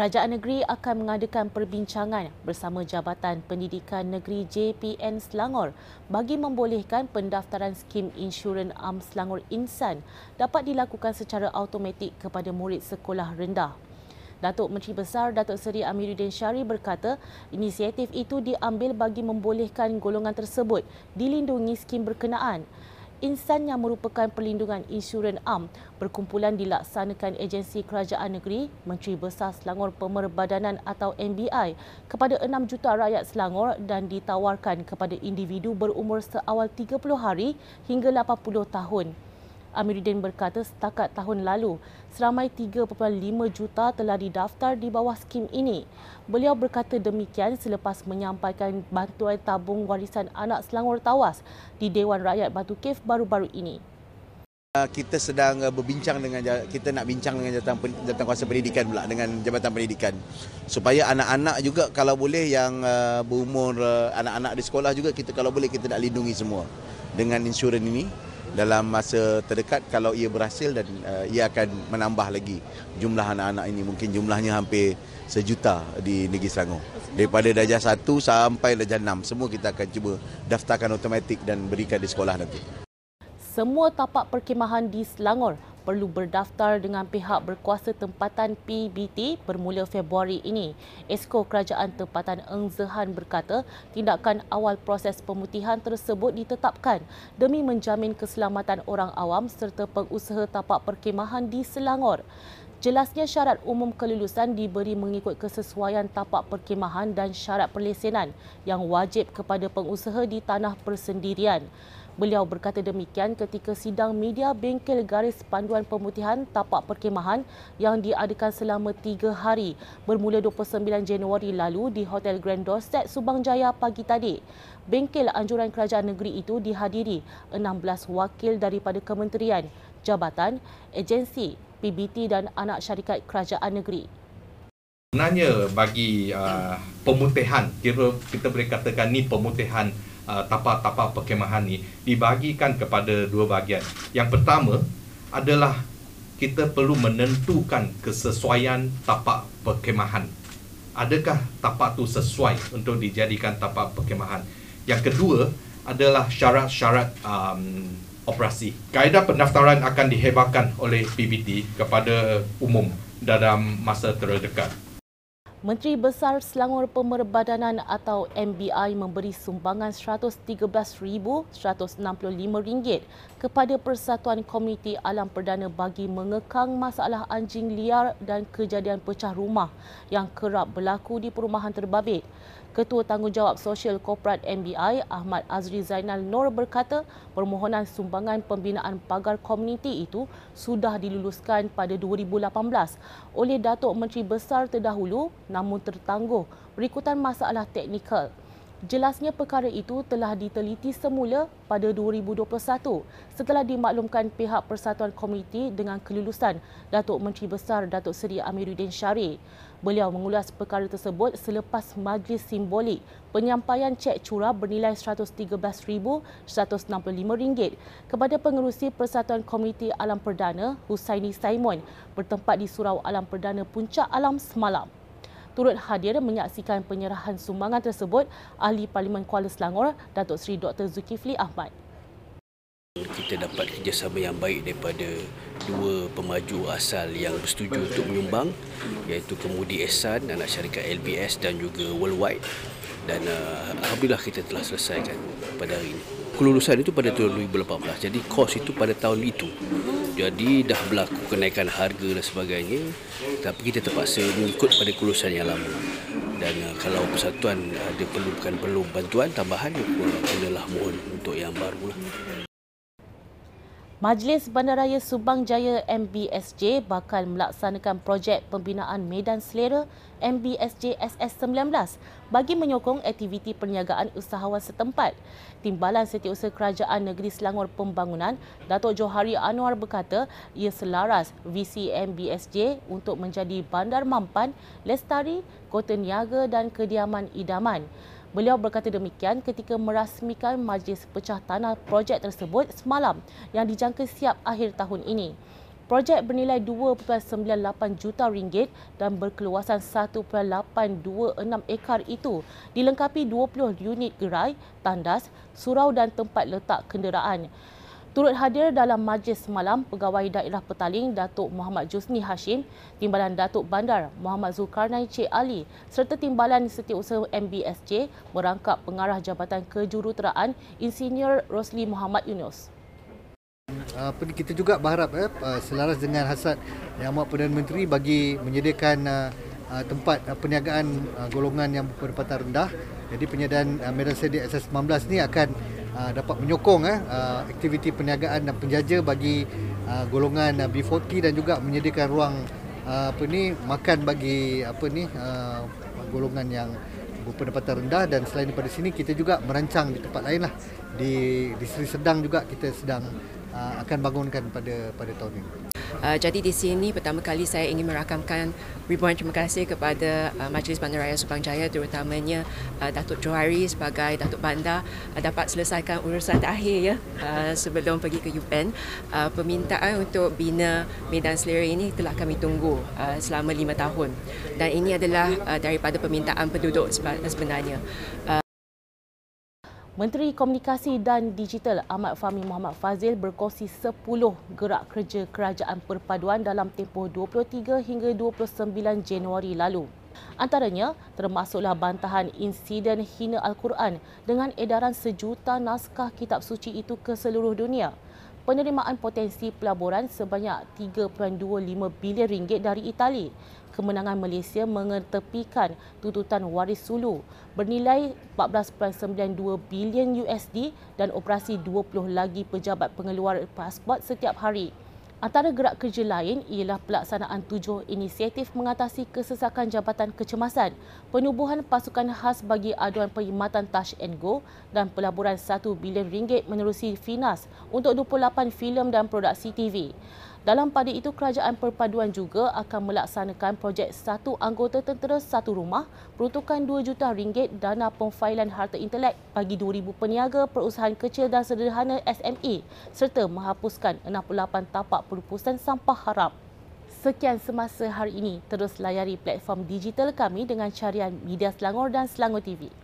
Kerajaan Negeri akan mengadakan perbincangan bersama Jabatan Pendidikan Negeri JPN Selangor bagi membolehkan pendaftaran skim insurans am Selangor Insan dapat dilakukan secara automatik kepada murid sekolah rendah. Datuk Menteri Besar Datuk Seri Amirudin Shari berkata, inisiatif itu diambil bagi membolehkan golongan tersebut dilindungi skim berkenaan. Insan yang merupakan perlindungan insurans am berkumpulan dilaksanakan Agensi Kerajaan Negeri Menteri Besar Selangor Pemerbadanan atau MBI kepada 6 juta rakyat Selangor dan ditawarkan kepada individu berumur seawal 30 hari hingga 80 tahun. Amirudin berkata setakat tahun lalu, seramai 3.5 juta telah didaftar di bawah skim ini. Beliau berkata demikian selepas menyampaikan bantuan tabung warisan anak Selangor Tawas di Dewan Rakyat Batu Cave baru-baru ini. Kita sedang berbincang dengan Jabatan Kuasa Pendidikan pula dengan Jabatan Pendidikan supaya anak-anak juga kalau boleh yang berumur anak-anak di sekolah juga kita kalau boleh kita nak lindungi semua dengan insurans ini. Dalam masa terdekat kalau ia berhasil dan ia akan menambah lagi jumlah anak-anak ini, mungkin jumlahnya hampir 1 juta di negeri Selangor. Daripada darjah 1 sampai darjah 6 semua kita akan cuba daftarkan automatik dan berikan di sekolah nanti. Semua tapak perkhemahan di Selangor perlu berdaftar dengan pihak berkuasa tempatan PBT bermula Februari ini. Esko Kerajaan Tempatan Eng Zahan berkata tindakan awal proses pemutihan tersebut ditetapkan demi menjamin keselamatan orang awam serta pengusaha tapak perkhemahan di Selangor. Jelasnya syarat umum kelulusan diberi mengikut kesesuaian tapak perkhemahan dan syarat perlesenan yang wajib kepada pengusaha di tanah persendirian. Beliau berkata demikian ketika sidang media bengkel garis panduan pemutihan tapak perkhemahan yang diadakan selama 3 hari bermula 29 Januari lalu di Hotel Grand Dorsett Subang Jaya pagi tadi. Bengkel anjuran kerajaan negeri itu dihadiri 16 wakil daripada kementerian, jabatan, agensi, PBT dan anak syarikat kerajaan negeri. Sebenarnya bagi pemutihan, kita boleh katakan ni pemutihan tapak-tapak perkhemahan ni dibagikan kepada 2 bahagian. Yang pertama adalah kita perlu menentukan kesesuaian tapak perkhemahan. Adakah tapak tu sesuai untuk dijadikan tapak perkhemahan? Yang kedua adalah syarat-syarat operasi. Kaedah pendaftaran akan dihebahkan oleh PBT kepada umum dalam masa terdekat. Menteri Besar Selangor Pemerbadanan atau MBI memberi sumbangan RM113,165 kepada Persatuan Komuniti Alam Perdana bagi mengekang masalah anjing liar dan kejadian pecah rumah yang kerap berlaku di perumahan terbabit. Ketua Tanggungjawab Sosial Korporat MBI, Ahmad Azri Zainal Noor berkata permohonan sumbangan pembinaan pagar komuniti itu sudah diluluskan pada 2018 oleh Datuk Menteri Besar terdahulu namun tertangguh berikutan masalah teknikal. Jelasnya perkara itu telah diteliti semula pada 2021 setelah dimaklumkan pihak Persatuan Komuniti dengan kelulusan Datuk Menteri Besar Datuk Seri Amirudin Shari. Beliau mengulas perkara tersebut selepas majlis simbolik penyampaian cek curah bernilai RM113,165 kepada pengerusi Persatuan Komuniti Alam Perdana Husaini Simon bertempat di Surau Alam Perdana Puncak Alam semalam. Turut hadir menyaksikan penyerahan sumbangan tersebut Ahli Parlimen Kuala Selangor Datuk Seri Dr. Zulkifli Ahmad. Kita dapat kerjasama yang baik daripada 2 pemaju asal yang bersetuju untuk menyumbang, iaitu Kemudi Ehsan, anak syarikat LBS dan juga Worldwide, dan alhamdulillah kita telah selesaikan pada hari ini. Kelulusan itu pada tahun 2018, jadi kos itu pada tahun itu. Jadi dah berlaku kenaikan harga dan sebagainya, tapi kita terpaksa mengikut pada kelulusan yang lama. Dan kalau persatuan ada perlu bantuan tambahan, kenalah mohon untuk yang barulah. Majlis Bandaraya Subang Jaya MBSJ bakal melaksanakan projek pembinaan medan selera MBSJ SS19 bagi menyokong aktiviti perniagaan usahawan setempat. Timbalan Setiausaha Kerajaan Negeri Selangor Pembangunan, Datuk Johari Anwar berkata ia selaras visi MBSJ untuk menjadi bandar mampan, lestari, kota niaga dan kediaman idaman. Beliau berkata demikian ketika merasmikan majlis pecah tanah projek tersebut semalam yang dijangka siap akhir tahun ini. Projek bernilai 2.98 juta ringgit dan berkeluasan 1.826 ekar itu dilengkapi 20 unit gerai, tandas, surau dan tempat letak kenderaan. Turut hadir dalam majlis semalam Pegawai Daerah Petaling Datuk Muhammad Jusni Hashim, Timbalan Datuk Bandar Muhammad Zulkarnain Che Ali serta Timbalan Setiausaha MBSJ merangkap Pengarah Jabatan Kejuruteraan Insinyur Rosli Muhammad Yunus. Kita juga berharap selaras dengan hasrat yang amat Perdana Menteri bagi menyediakan tempat perniagaan golongan yang berpendapatan rendah. Jadi penyediaan medan sedia SS19 ni akan dapat menyokong aktiviti perniagaan dan penjaja bagi golongan B40 dan juga menyediakan ruang makan bagi golongan yang berpendapatan rendah. Dan selain daripada sini kita juga merancang di tempat lainlah, di Seri Sedang juga kita sedang akan bangunkan pada tahun ini. Jadi di sini pertama kali saya ingin merakamkan ribuan terima kasih kepada Majlis Bandaraya Subang Jaya, terutamanya Datuk Johari sebagai Datuk Bandar dapat selesaikan urusan terakhir sebelum pergi ke UPEN. Permintaan untuk bina medan selera ini telah kami tunggu selama 5 tahun dan ini adalah daripada permintaan penduduk sebenarnya. Menteri Komunikasi dan Digital Ahmad Fahmi Muhammad Fazil berkongsi 10 gerak kerja Kerajaan Perpaduan dalam tempoh 23 hingga 29 Januari lalu. Antaranya termasuklah bantahan insiden hina Al-Quran dengan edaran sejuta naskah kitab suci itu ke seluruh dunia. Penerimaan potensi pelaburan sebanyak 3.25 bilion ringgit dari Itali. Kemenangan Malaysia mengetepikan tuntutan waris sulu bernilai 14.92 bilion USD dan operasi 20 lagi pejabat pengeluar pasport setiap hari. Antara gerak kerja lain ialah pelaksanaan 7 inisiatif mengatasi kesesakan jabatan kecemasan, penubuhan pasukan khas bagi aduan perkhidmatan touch and go dan pelaburan 1 bilion ringgit menerusi Finas untuk 28 filem dan produksi TV. Dalam pada itu, Kerajaan Perpaduan juga akan melaksanakan projek 1 anggota tentera 1 rumah peruntukan 2 juta ringgit dana pemfailan harta intelek bagi 2,000 peniaga perusahaan kecil dan sederhana SME serta menghapuskan 68 tapak perupusan sampah haram. Sekian semasa hari ini. Terus layari platform digital kami dengan carian Media Selangor dan Selangor TV.